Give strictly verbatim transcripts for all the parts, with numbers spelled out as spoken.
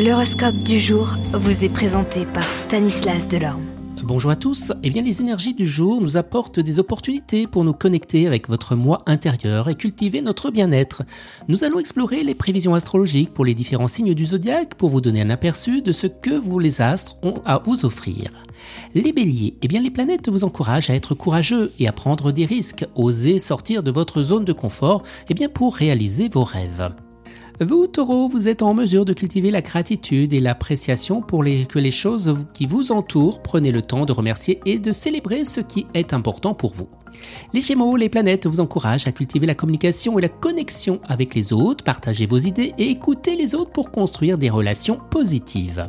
L'horoscope du jour vous est présenté par Stanislas Delorme. Bonjour à tous. Eh bien, les énergies du jour nous apportent des opportunités pour nous connecter avec votre moi intérieur et cultiver notre bien-être. Nous allons explorer les prévisions astrologiques pour les différents signes du zodiaque pour vous donner un aperçu de ce que vous, les astres, ont à vous offrir. Les béliers, eh bien, les planètes vous encouragent à être courageux et à prendre des risques. Osez sortir de votre zone de confort eh bien, pour réaliser vos rêves. Vous, taureaux, vous êtes en mesure de cultiver la gratitude et l'appréciation pour les, que les choses qui vous entourent. Prenez le temps de remercier et de célébrer ce qui est important pour vous. Les gémeaux, les planètes vous encouragent à cultiver la communication et la connexion avec les autres. Partagez vos idées et écoutez les autres pour construire des relations positives.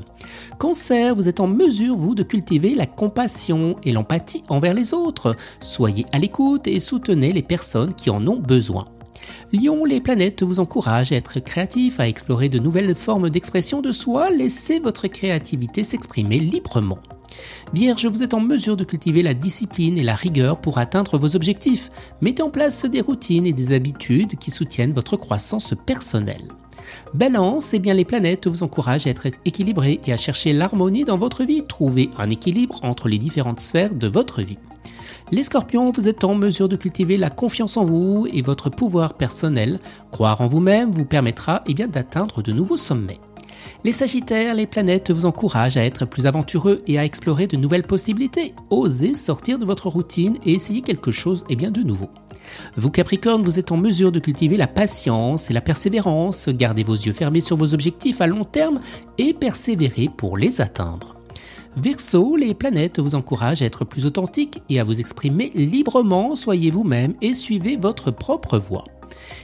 Cancer, vous êtes en mesure, vous, de cultiver la compassion et l'empathie envers les autres. Soyez à l'écoute et soutenez les personnes qui en ont besoin. Lion, les planètes vous encouragent à être créatifs, à explorer de nouvelles formes d'expression de soi. Laissez votre créativité s'exprimer librement. Vierge, vous êtes en mesure de cultiver la discipline et la rigueur pour atteindre vos objectifs. Mettez en place des routines et des habitudes qui soutiennent votre croissance personnelle. Balance, eh bien les planètes vous encouragent à être équilibrés et à chercher l'harmonie dans votre vie. Trouvez un équilibre entre les différentes sphères de votre vie. Les scorpions, vous êtes en mesure de cultiver la confiance en vous et votre pouvoir personnel. Croire en vous-même vous permettra eh bien, d'atteindre de nouveaux sommets. Les sagittaires, les planètes vous encouragent à être plus aventureux et à explorer de nouvelles possibilités. Osez sortir de votre routine et essayer quelque chose eh bien, de nouveau. Vous Capricorne, vous êtes en mesure de cultiver la patience et la persévérance. Gardez vos yeux fermés sur vos objectifs à long terme et persévérez pour les atteindre. Verseau, les planètes vous encouragent à être plus authentiques et à vous exprimer librement. Soyez vous-même et suivez votre propre voie.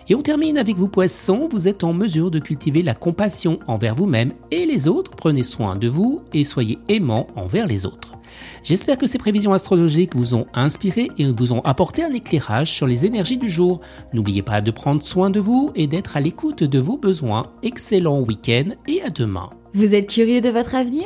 Et on termine avec vous Poissons, vous êtes en mesure de cultiver la compassion envers vous-même et les autres. Prenez soin de vous et soyez aimant envers les autres. J'espère que ces prévisions astrologiques vous ont inspiré et vous ont apporté un éclairage sur les énergies du jour. N'oubliez pas de prendre soin de vous et d'être à l'écoute de vos besoins. Excellent week-end et à demain. Vous êtes curieux de votre avenir ?